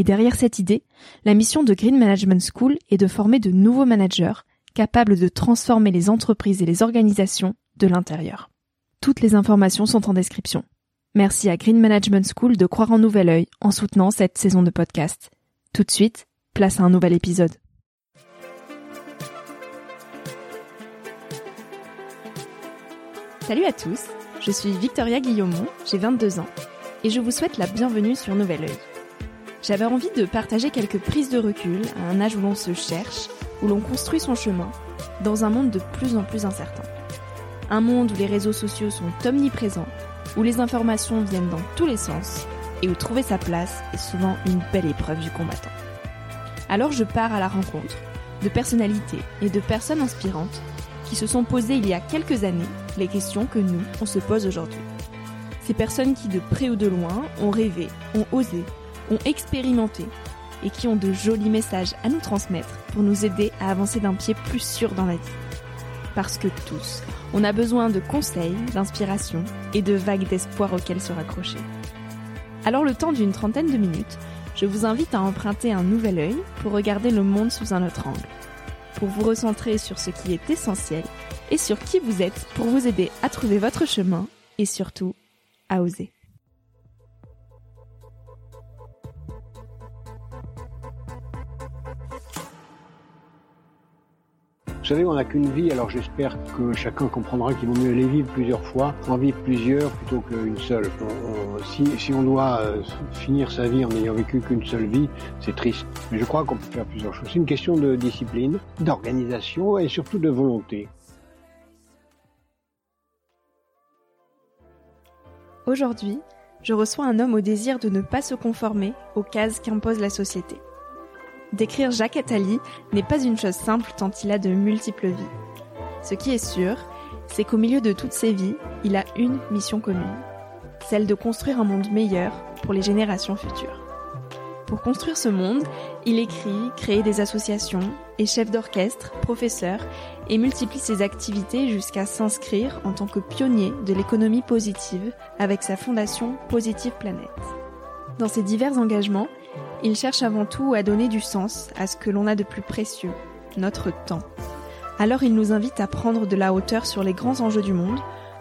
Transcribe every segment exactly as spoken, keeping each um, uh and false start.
Et derrière cette idée, la mission de Green Management School est de former de nouveaux managers capables de transformer les entreprises et les organisations de l'intérieur. Toutes les informations sont en description. Merci à Green Management School de croire en Nouvel œil en soutenant cette saison de podcast. Tout de suite, place à un nouvel épisode. Salut à tous, je suis Victoria Guillaumont, j'ai vingt-deux ans et je vous souhaite la bienvenue sur Nouvel œil. J'avais envie de partager quelques prises de recul à un âge où l'on se cherche, où l'on construit son chemin, dans un monde de plus en plus incertain. Un monde où les réseaux sociaux sont omniprésents, où les informations viennent dans tous les sens et où trouver sa place est souvent une belle épreuve du combattant. Alors je pars à la rencontre de personnalités et de personnes inspirantes qui se sont posées il y a quelques années les questions que nous, on se pose aujourd'hui. Ces personnes qui, de près ou de loin, ont rêvé, ont osé, ont expérimenté et qui ont de jolis messages à nous transmettre pour nous aider à avancer d'un pied plus sûr dans la vie. Parce que tous, on a besoin de conseils, d'inspiration et de vagues d'espoir auxquelles se raccrocher. Alors le temps d'une trentaine de minutes, je vous invite à emprunter un nouvel œil pour regarder le monde sous un autre angle, pour vous recentrer sur ce qui est essentiel et sur qui vous êtes pour vous aider à trouver votre chemin et surtout à oser. Vous savez, on n'a qu'une vie, alors j'espère que chacun comprendra qu'il vaut mieux les vivre plusieurs fois, en vivre plusieurs plutôt qu'une seule. On, on, si, si on doit euh, finir sa vie en n'ayant vécu qu'une seule vie, c'est triste. Mais je crois qu'on peut faire plusieurs choses. C'est une question de discipline, d'organisation et surtout de volonté. Aujourd'hui, je reçois un homme au désir de ne pas se conformer aux cases qu'impose la société. Décrire Jacques Attali n'est pas une chose simple tant il a de multiples vies. Ce qui est sûr, c'est qu'au milieu de toutes ces vies, il a une mission commune, celle de construire un monde meilleur pour les générations futures. Pour construire ce monde, il écrit, crée des associations, est chef d'orchestre, professeur et multiplie ses activités jusqu'à s'inscrire en tant que pionnier de l'économie positive avec sa fondation Positive Planet. Dans ses divers engagements, il cherche avant tout à donner du sens à ce que l'on a de plus précieux, notre temps. Alors il nous invite à prendre de la hauteur sur les grands enjeux du monde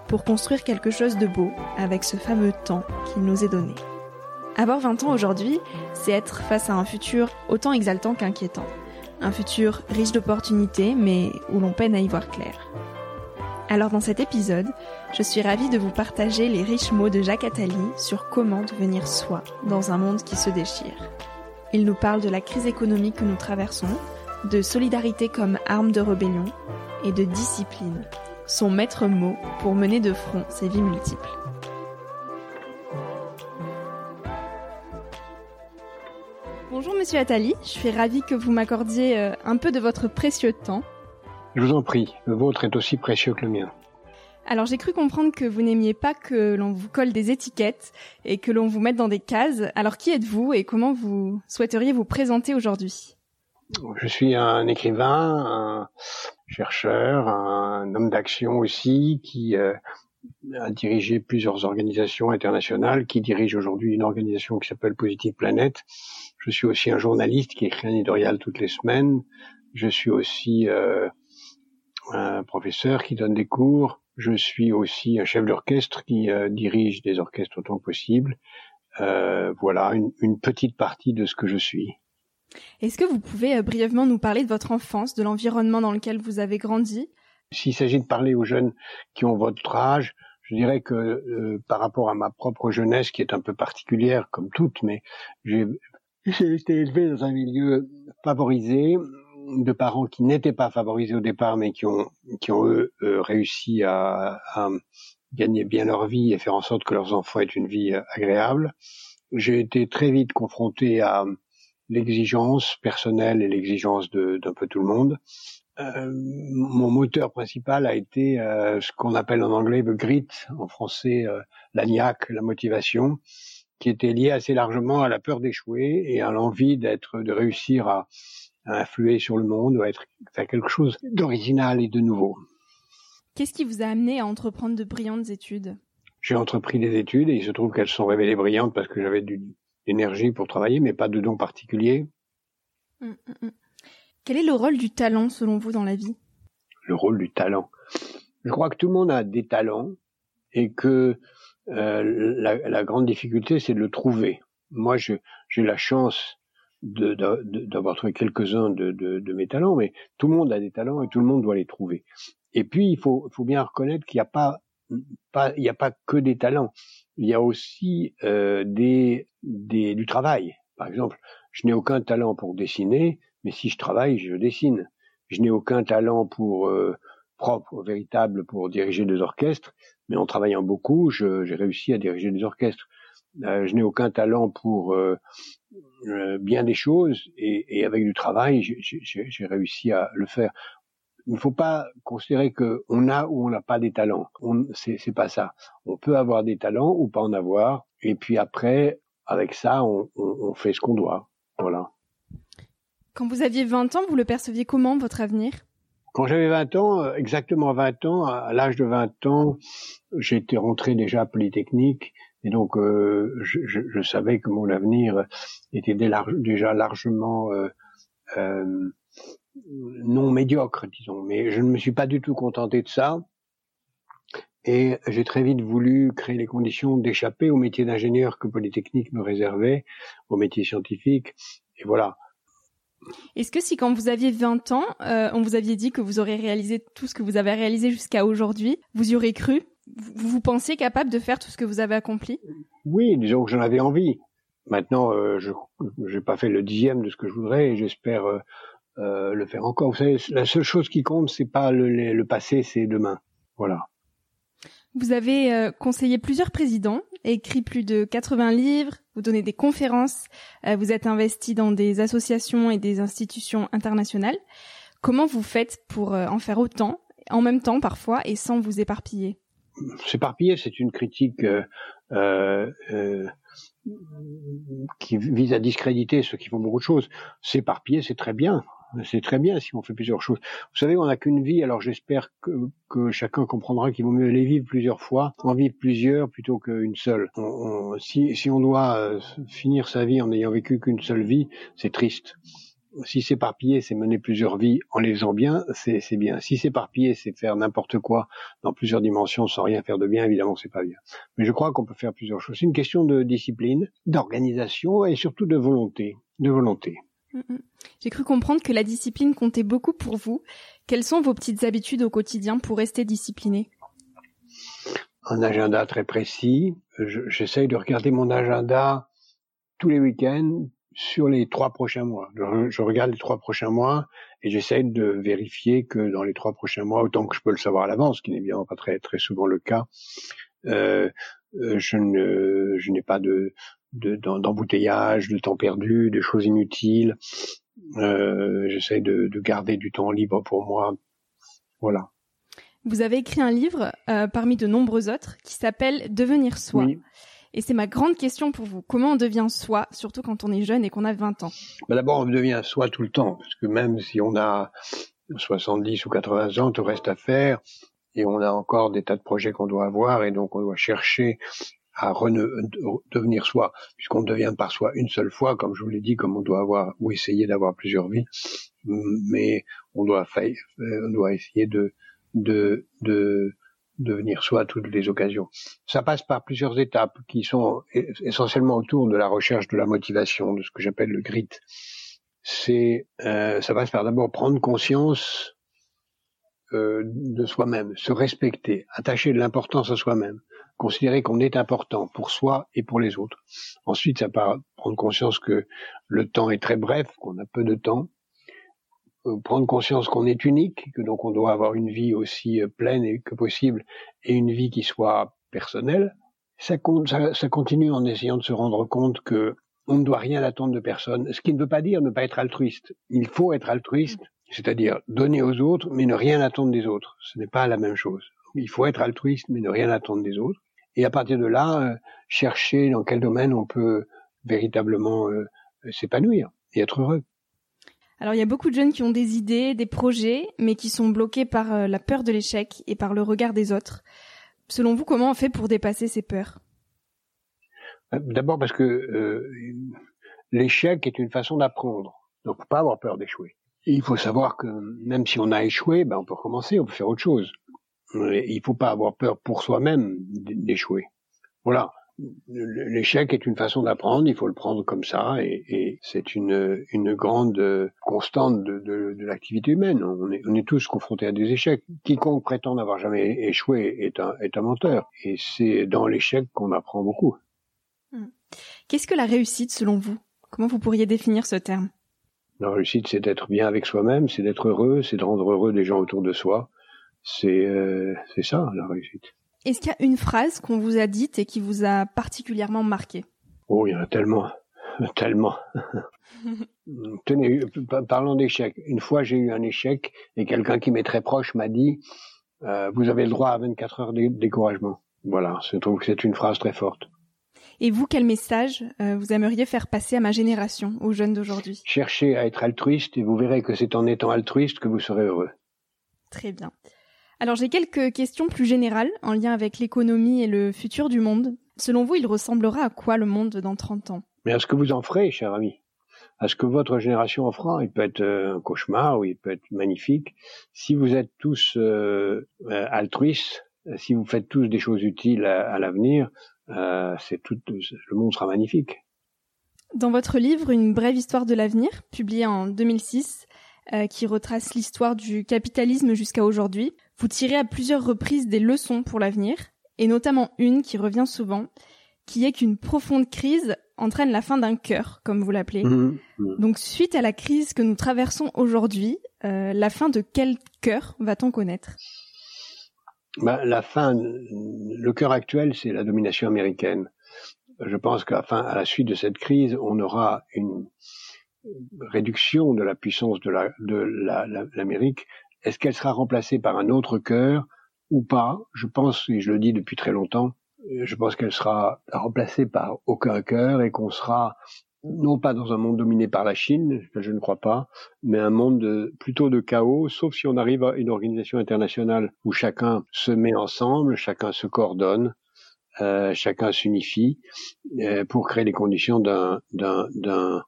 pour construire quelque chose de beau avec ce fameux temps qu'il nous est donné. Avoir vingt ans aujourd'hui, c'est être face à un futur autant exaltant qu'inquiétant. Un futur riche d'opportunités mais où l'on peine à y voir clair. Alors dans cet épisode, je suis ravie de vous partager les riches mots de Jacques Attali sur comment devenir soi dans un monde qui se déchire. Il nous parle de la crise économique que nous traversons, de solidarité comme arme de rébellion et de discipline, son maître mot pour mener de front ses vies multiples. Bonjour Monsieur Attali, je suis ravie que vous m'accordiez un peu de votre précieux temps. Je vous en prie, le vôtre est aussi précieux que le mien. Alors j'ai cru comprendre que vous n'aimiez pas que l'on vous colle des étiquettes et que l'on vous mette dans des cases. Alors qui êtes-vous et comment vous souhaiteriez vous présenter aujourd'hui ? Je suis un écrivain, un chercheur, un homme d'action aussi qui euh, a dirigé plusieurs organisations internationales, qui dirige aujourd'hui une organisation qui s'appelle Positive Planet. Je suis aussi un journaliste qui écrit un éditorial toutes les semaines. Je suis aussi... Euh, un professeur qui donne des cours, je suis aussi un chef d'orchestre qui euh, dirige des orchestres autant que possible. Euh, voilà une, une petite partie de ce que je suis. Est-ce que vous pouvez euh, brièvement nous parler de votre enfance, de l'environnement dans lequel vous avez grandi, S'il s'agit de parler aux jeunes qui ont votre âge, je dirais que euh, par rapport à ma propre jeunesse, qui est un peu particulière comme toute, mais j'ai, j'ai été élevé dans un milieu favorisé, de parents qui n'étaient pas favorisés au départ, mais qui ont, qui ont eux, euh, réussi à, à gagner bien leur vie et faire en sorte que leurs enfants aient une vie agréable. J'ai été très vite confronté à l'exigence personnelle et l'exigence de, d'un peu tout le monde. Euh, mon moteur principal a été euh, ce qu'on appelle en anglais le grit, en français euh, la niaque, la motivation, qui était liée assez largement à la peur d'échouer et à l'envie d'être, de réussir à, à influer sur le monde, ou à être, faire quelque chose d'original et de nouveau. Qu'est-ce qui vous a amené à entreprendre de brillantes études ? J'ai entrepris des études et il se trouve qu'elles se sont révélées brillantes parce que j'avais de l'énergie pour travailler, mais pas de dons particuliers. Mmh, mmh. Quel est le rôle du talent, selon vous, dans la vie ? Le rôle du talent. Je crois que tout le monde a des talents et que euh, la, la grande difficulté, c'est de le trouver. Moi, je, j'ai la chance de, de, de, d'avoir trouvé quelques-uns de, de, de mes talents, mais tout le monde a des talents et tout le monde doit les trouver. Et puis, il faut, faut bien reconnaître qu'il n'y a pas, pas, il n'y a pas que des talents. Il y a aussi euh, des, des, du travail. Par exemple, je n'ai aucun talent pour dessiner, mais si je travaille, je dessine. Je n'ai aucun talent pour euh, propre, véritable, pour diriger des orchestres, mais en travaillant beaucoup, je, j'ai réussi à diriger des orchestres. Euh, je n'ai aucun talent pour euh, euh, bien des choses, et, et avec du travail, j'ai, j'ai, j'ai réussi à le faire. Il ne faut pas considérer qu'on a ou on n'a pas des talents. On, c'est, c'est pas ça. On peut avoir des talents ou pas en avoir, et puis après, avec ça, on, on, on fait ce qu'on doit. Voilà. Quand vous aviez vingt ans, vous le perceviez comment, votre avenir ? Quand j'avais vingt ans, exactement vingt ans, à l'âge de vingt ans, j'étais rentré déjà à Polytechnique, et donc euh, je, je, je savais que mon avenir était déjà largement euh, euh, non médiocre, disons. Mais je ne me suis pas du tout contenté de ça, et j'ai très vite voulu créer les conditions d'échapper au métier d'ingénieur que Polytechnique me réservait, au métier scientifique, et voilà. Est-ce que si quand vous aviez vingt ans, euh, on vous aviez dit que vous auriez réalisé tout ce que vous avez réalisé jusqu'à aujourd'hui, vous y auriez cru ? Vous vous pensiez capable de faire tout ce que vous avez accompli ? Oui, disons que j'en avais envie. Maintenant, euh, je j'ai pas fait le dixième de ce que je voudrais et j'espère euh, euh, le faire encore. Vous savez, la seule chose qui compte, c'est pas le, le, le passé, c'est demain. Voilà. Vous avez euh, conseillé plusieurs présidents, écrit plus de quatre-vingts livres, vous donnez des conférences, euh, vous êtes investi dans des associations et des institutions internationales. Comment vous faites pour euh, en faire autant, en même temps parfois, et sans vous éparpiller ? S'éparpiller, c'est une critique euh, euh, euh, qui vise à discréditer ceux qui font beaucoup de choses. S'éparpiller, c'est très bien. C'est très bien si on fait plusieurs choses. Vous savez, on n'a qu'une vie, alors j'espère que, que chacun comprendra qu'il vaut mieux les vivre plusieurs fois, en vivre plusieurs plutôt qu'une seule. On, on, si, si on doit finir sa vie en n'ayant vécu qu'une seule vie, c'est triste. Si s'éparpiller, c'est mener plusieurs vies en les faisant bien, c'est, c'est bien. Si s'éparpiller, c'est faire n'importe quoi dans plusieurs dimensions sans rien faire de bien, évidemment, c'est pas bien. Mais je crois qu'on peut faire plusieurs choses. C'est une question de discipline, d'organisation et surtout de volonté, de volonté. J'ai cru comprendre que la discipline comptait beaucoup pour vous. Quelles sont vos petites habitudes au quotidien pour rester discipliné ? Un agenda très précis. Je, j'essaye de regarder mon agenda tous les week-ends sur les trois prochains mois. Je, je regarde les trois prochains mois et j'essaye de vérifier que dans les trois prochains mois, autant que je peux le savoir à l'avance, ce qui n'est évidemment pas très, très souvent le cas, euh, je, ne, je n'ai pas de... De, d'embouteillage, de temps perdu, de choses inutiles. Euh, j'essaie de, de garder du temps libre pour moi. Voilà. Vous avez écrit un livre euh, parmi de nombreux autres qui s'appelle « Devenir soi oui. ». Et c'est ma grande question pour vous. Comment on devient soi, surtout quand on est jeune et qu'on a vingt ans ? Ben d'abord, on devient soi tout le temps. Parce que même si on a soixante-dix ou quatre-vingts ans, tout reste à faire. Et on a encore des tas de projets qu'on doit avoir. Et donc, on doit chercher à rene- devenir soi, puisqu'on devient par soi une seule fois, comme je vous l'ai dit, comme on doit avoir ou essayer d'avoir plusieurs vies, mais on doit faire, on doit essayer de de de devenir soi à toutes les occasions. Ça passe par plusieurs étapes qui sont essentiellement autour de la recherche de la motivation, de ce que j'appelle le grit. C'est euh, ça passe par d'abord prendre conscience euh, de soi-même, se respecter, attacher de l'importance à soi-même, considérer qu'on est important pour soi et pour les autres. Ensuite, ça part prendre conscience que le temps est très bref, qu'on a peu de temps, euh, prendre conscience qu'on est unique, que donc on doit avoir une vie aussi euh, pleine que possible et une vie qui soit personnelle. Ça, ça, ça continue en essayant de se rendre compte que on ne doit rien attendre de personne, ce qui ne veut pas dire ne pas être altruiste. Il faut être altruiste, c'est-à-dire donner aux autres, mais ne rien attendre des autres. Ce n'est pas la même chose. Il faut être altruiste, mais ne rien attendre des autres. Et à partir de là, euh, chercher dans quel domaine on peut véritablement euh, s'épanouir et être heureux. Alors, il y a beaucoup de jeunes qui ont des idées, des projets, mais qui sont bloqués par euh, la peur de l'échec et par le regard des autres. Selon vous, comment on fait pour dépasser ces peurs ? D'abord parce que euh, l'échec est une façon d'apprendre. Donc, faut pas avoir peur d'échouer. Et il faut savoir que même si on a échoué, ben on peut recommencer, on peut faire autre chose. Et il faut pas avoir peur pour soi-même d'échouer. Voilà. L'échec est une façon d'apprendre, il faut le prendre comme ça, et, et c'est une, une grande constante de, de, de l'activité humaine. On est, on est tous confrontés à des échecs. Quiconque prétend n'avoir jamais échoué est un, est un menteur, et c'est dans l'échec qu'on apprend beaucoup. Qu'est-ce que la réussite selon vous ? Comment vous pourriez définir ce terme ? La réussite, c'est d'être bien avec soi-même, c'est d'être heureux, c'est de rendre heureux les gens autour de soi. C'est, euh, c'est ça, la réussite. Est-ce qu'il y a une phrase qu'on vous a dite et qui vous a particulièrement marqué ? Oh, il y en a tellement, tellement. Tenez, parlons d'échec. Une fois, j'ai eu un échec et quelqu'un qui m'est très proche m'a dit euh, « Vous avez le droit à vingt-quatre heures de découragement ». Voilà, je trouve que c'est une phrase très forte. Et vous, quel message euh, vous aimeriez faire passer à ma génération, aux jeunes d'aujourd'hui ? Cherchez à être altruiste et vous verrez que c'est en étant altruiste que vous serez heureux. Très bien. Alors, j'ai quelques questions plus générales en lien avec l'économie et le futur du monde. Selon vous, il ressemblera à quoi le monde dans trente ans ? Mais à ce que vous en ferez, cher ami. À ce que votre génération en fera. Il peut être un cauchemar ou il peut être magnifique. Si vous êtes tous euh, altruistes, si vous faites tous des choses utiles à, à l'avenir, euh, c'est tout, le monde sera magnifique. Dans votre livre « Une brève histoire de l'avenir », publié en deux mille six, euh, qui retrace l'histoire du capitalisme jusqu'à aujourd'hui, vous tirez à plusieurs reprises des leçons pour l'avenir, et notamment une qui revient souvent, qui est qu'une profonde crise entraîne la fin d'un cœur, comme vous l'appelez. Mmh, mmh. Donc, suite à la crise que nous traversons aujourd'hui, euh, la fin de quel cœur va-t-on connaître ? Ben, la fin, le cœur actuel, c'est la domination américaine. Je pense qu'à fin, à la suite de cette crise, on aura une réduction de la puissance de la, de la, la, l'Amérique. Est-ce qu'elle sera remplacée par un autre cœur ou pas ? Je pense, et je le dis depuis très longtemps, je pense qu'elle sera remplacée par aucun cœur et qu'on sera non pas dans un monde dominé par la Chine, je ne crois pas, mais un monde de, plutôt de chaos, sauf si on arrive à une organisation internationale où chacun se met ensemble, chacun se coordonne, euh, chacun s'unifie euh, pour créer les conditions d'un, d'un, d'un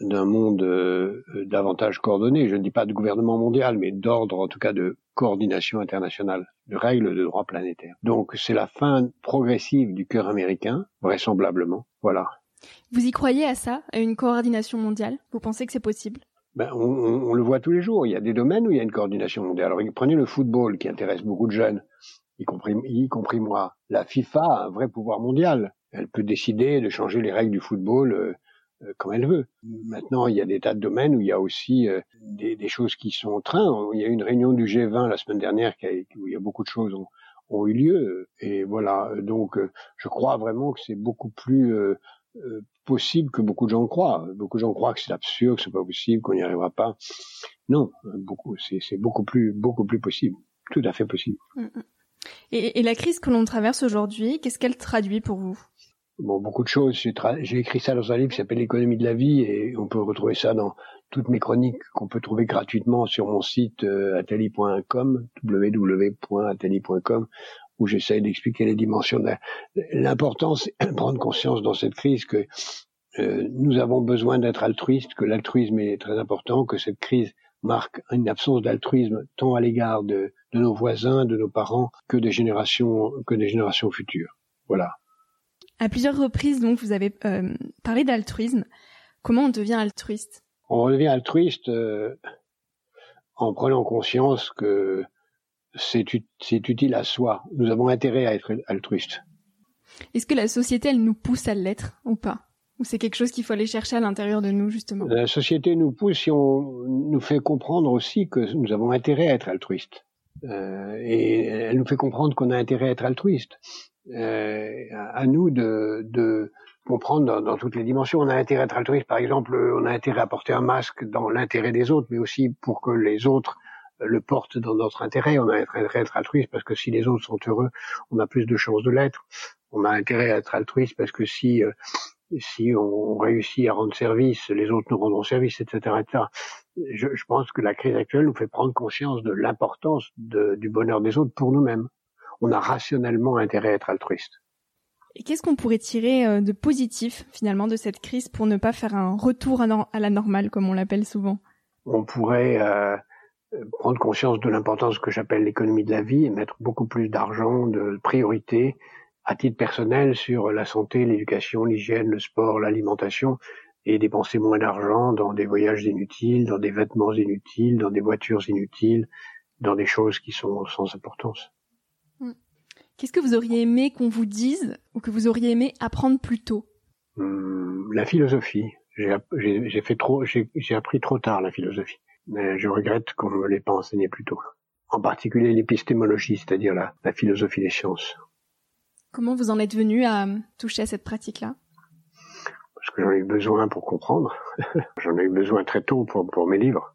d'un monde euh, davantage coordonné, je ne dis pas de gouvernement mondial, mais d'ordre, en tout cas de coordination internationale, de règles de droit planétaire. Donc c'est la fin progressive du cœur américain, vraisemblablement, voilà. Vous y croyez à ça, à une coordination mondiale ? Vous pensez que c'est possible ? Ben, on, on, on le voit tous les jours, il y a des domaines où il y a une coordination mondiale. Alors prenez le football qui intéresse beaucoup de jeunes, y compris, y compris moi. La FIFA a un vrai pouvoir mondial, elle peut décider de changer les règles du football euh, comme elle veut. Maintenant, il y a des tas de domaines où il y a aussi euh, des, des choses qui sont en train. Il y a eu une réunion du G vingt la semaine dernière qui a, où il y a beaucoup de choses ont, ont eu lieu. Et voilà, donc euh, je crois vraiment que c'est beaucoup plus euh, euh, possible que beaucoup de gens croient. Beaucoup de gens croient que c'est absurde, que c'est pas possible, qu'on n'y arrivera pas. Non, beaucoup, c'est, c'est beaucoup plus, beaucoup plus possible, tout à fait possible. Et, et la crise que l'on traverse aujourd'hui, qu'est-ce qu'elle traduit pour vous ? Bon, beaucoup de choses. J'ai, tra- j'ai écrit ça dans un livre qui s'appelle « L'économie de la vie » et on peut retrouver ça dans toutes mes chroniques qu'on peut trouver gratuitement sur mon site euh, atelier point com, w w w point atelier point com, où j'essaye d'expliquer les dimensions. De la... L'importance, c'est de prendre conscience dans cette crise que euh, nous avons besoin d'être altruistes, que l'altruisme est très important, que cette crise marque une absence d'altruisme tant à l'égard de, de nos voisins, de nos parents, que des générations, que des générations futures. Voilà. À plusieurs reprises, donc, vous avez euh, parlé d'altruisme. Comment on devient altruiste ? On devient altruiste euh, en prenant conscience que c'est, c'est utile à soi. Nous avons intérêt à être altruistes. Est-ce que la société, elle nous pousse à l'être ou pas ? Ou c'est quelque chose qu'il faut aller chercher à l'intérieur de nous, justement ? La société nous pousse si on nous fait comprendre aussi que nous avons intérêt à être altruistes. Euh, et elle nous fait comprendre qu'on a intérêt à être altruiste. Euh, à, à nous de, de comprendre dans, dans toutes les dimensions. On a intérêt à être altruiste, par exemple, on a intérêt à porter un masque dans l'intérêt des autres, mais aussi pour que les autres le portent dans notre intérêt. On a intérêt à être altruiste parce que si les autres sont heureux, on a plus de chances de l'être. On a intérêt à être altruiste parce que si... Euh, si on réussit à rendre service, les autres nous rendront service, et cetera, et cetera. Je, je pense que la crise actuelle nous fait prendre conscience de l'importance de, du bonheur des autres pour nous-mêmes. On a rationnellement intérêt à être altruiste. Et qu'est-ce qu'on pourrait tirer de positif, finalement, de cette crise pour ne pas faire un retour à la normale, comme on l'appelle souvent ? On pourrait euh, prendre conscience de l'importance que j'appelle l'économie de la vie et mettre beaucoup plus d'argent, de priorité, à titre personnel, sur la santé, l'éducation, l'hygiène, le sport, l'alimentation, et dépenser moins d'argent dans des voyages inutiles, dans des vêtements inutiles, dans des voitures inutiles, dans des choses qui sont sans importance. Qu'est-ce que vous auriez aimé qu'on vous dise ou que vous auriez aimé apprendre plus tôt ? Hum, la philosophie. J'ai, j'ai, j'ai, fait trop, j'ai, j'ai appris trop tard la philosophie. Mais je regrette qu'on ne me l'ait pas enseignée plus tôt. En particulier l'épistémologie, c'est-à-dire la, la philosophie des sciences. Comment vous en êtes venu à toucher à cette pratique-là ? Parce que j'en ai eu besoin pour comprendre. J'en ai eu besoin très tôt pour, pour mes livres.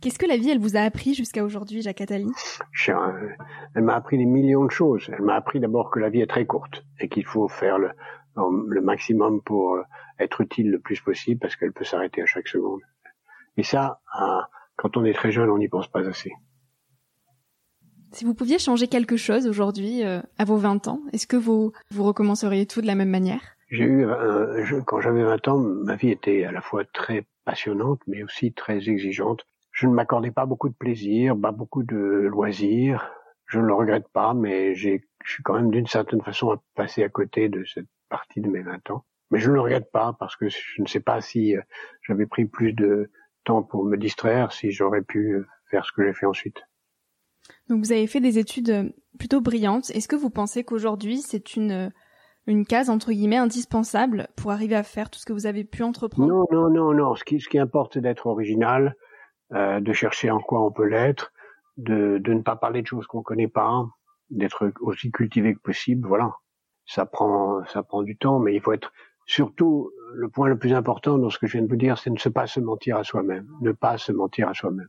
Qu'est-ce que la vie, elle vous a appris jusqu'à aujourd'hui, Jacques Attali ? Elle m'a appris des millions de choses. Elle m'a appris d'abord que la vie est très courte et qu'il faut faire le, le maximum pour être utile le plus possible parce qu'elle peut s'arrêter à chaque seconde. Et ça, quand on est très jeune, on n'y pense pas assez. Si vous pouviez changer quelque chose aujourd'hui, euh, à vos vingt ans, est-ce que vous, vous recommenceriez tout de la même manière ? J'ai eu, un, je, quand j'avais vingt ans, ma vie était à la fois très passionnante, mais aussi très exigeante. Je ne m'accordais pas beaucoup de plaisir, pas beaucoup de loisirs. Je ne le regrette pas, mais j'ai, je suis quand même d'une certaine façon passé à côté de cette partie de mes vingt ans. Mais je ne le regrette pas, parce que je ne sais pas si j'avais pris plus de temps pour me distraire, si j'aurais pu faire ce que j'ai fait ensuite. Donc vous avez fait des études plutôt brillantes. Est-ce que vous pensez qu'aujourd'hui, c'est une, une case, entre guillemets, indispensable pour arriver à faire tout ce que vous avez pu entreprendre ? Non, non, non, non. Ce qui, ce qui importe, c'est d'être original, euh, de chercher en quoi on peut l'être, de, de ne pas parler de choses qu'on ne connaît pas, d'être aussi cultivé que possible. Voilà. Ça prend, ça prend du temps, mais il faut être... Surtout, le point le plus important dans ce que je viens de vous dire, c'est de ne pas se mentir à soi-même. Ne pas se mentir à soi-même.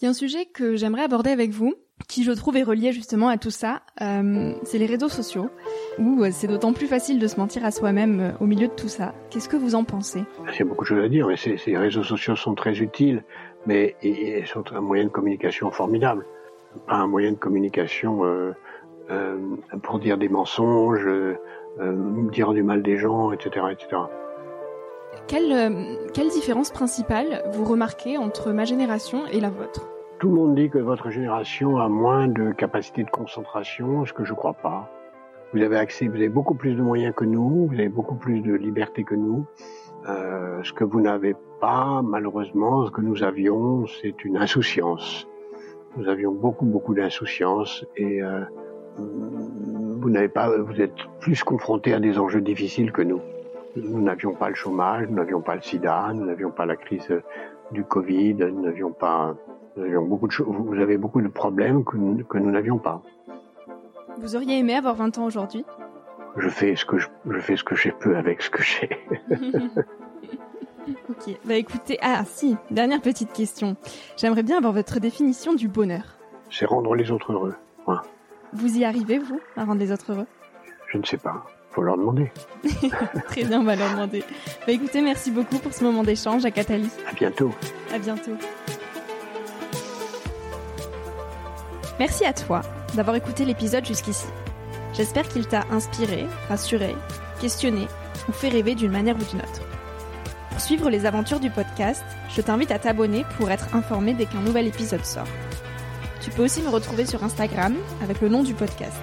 Il y a un sujet que j'aimerais aborder avec vous, qui je trouve est relié justement à tout ça, euh, c'est les réseaux sociaux, où c'est d'autant plus facile de se mentir à soi-même au milieu de tout ça. Qu'est-ce que vous en pensez ? Il y a beaucoup de choses à dire, mais ces, ces réseaux sociaux sont très utiles, mais ils sont un moyen de communication formidable, pas un moyen de communication euh, euh, pour dire des mensonges, euh, dire du mal des gens, et cetera, et cetera. Quelle, quelle différence principale vous remarquez entre ma génération et la vôtre ? Tout le monde dit que votre génération a moins de capacité de concentration, ce que je ne crois pas. Vous avez accès, vous avez beaucoup plus de moyens que nous, vous avez beaucoup plus de liberté que nous. Euh, ce que vous n'avez pas, malheureusement, ce que nous avions, c'est une insouciance. Nous avions beaucoup, beaucoup d'insouciance et euh, vous n'avez pas, vous êtes plus confrontés à des enjeux difficiles que nous. Nous n'avions pas le chômage, nous n'avions pas le sida, nous n'avions pas la crise du Covid, nous n'avions pas, nous avions beaucoup de choses. Vous avez beaucoup de problèmes que nous, que nous n'avions pas. Vous auriez aimé avoir vingt ans aujourd'hui ? Je fais ce que je, je fais ce que je peux avec ce que j'ai. Ok. Bah écoutez, ah si, dernière petite question. J'aimerais bien avoir votre définition du bonheur. C'est rendre les autres heureux. Ouais. Vous y arrivez vous à rendre les autres heureux ? Je ne sais pas. Faut leur demander. Très bien, on va leur demander. Bah écoutez, merci beaucoup pour ce moment d'échange, Jacques Attali. À bientôt. À bientôt. Merci à toi d'avoir écouté l'épisode jusqu'ici. J'espère qu'il t'a inspiré, rassuré, questionné ou fait rêver d'une manière ou d'une autre. Pour suivre les aventures du podcast, je t'invite à t'abonner pour être informé dès qu'un nouvel épisode sort. Tu peux aussi me retrouver sur Instagram avec le nom du podcast.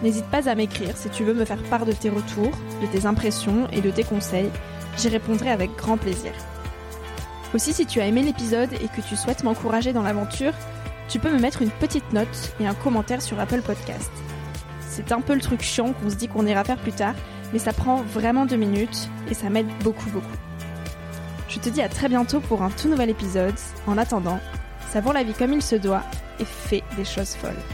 N'hésite pas à m'écrire si tu veux me faire part de tes retours, de tes impressions et de tes conseils. J'y répondrai avec grand plaisir. Aussi, si tu as aimé l'épisode et que tu souhaites m'encourager dans l'aventure, tu peux me mettre une petite note et un commentaire sur Apple Podcast. C'est un peu le truc chiant qu'on se dit qu'on ira faire plus tard, mais ça prend vraiment deux minutes et ça m'aide beaucoup, beaucoup. Je te dis à très bientôt pour un tout nouvel épisode. En attendant, savoure la vie comme il se doit et fais des choses folles.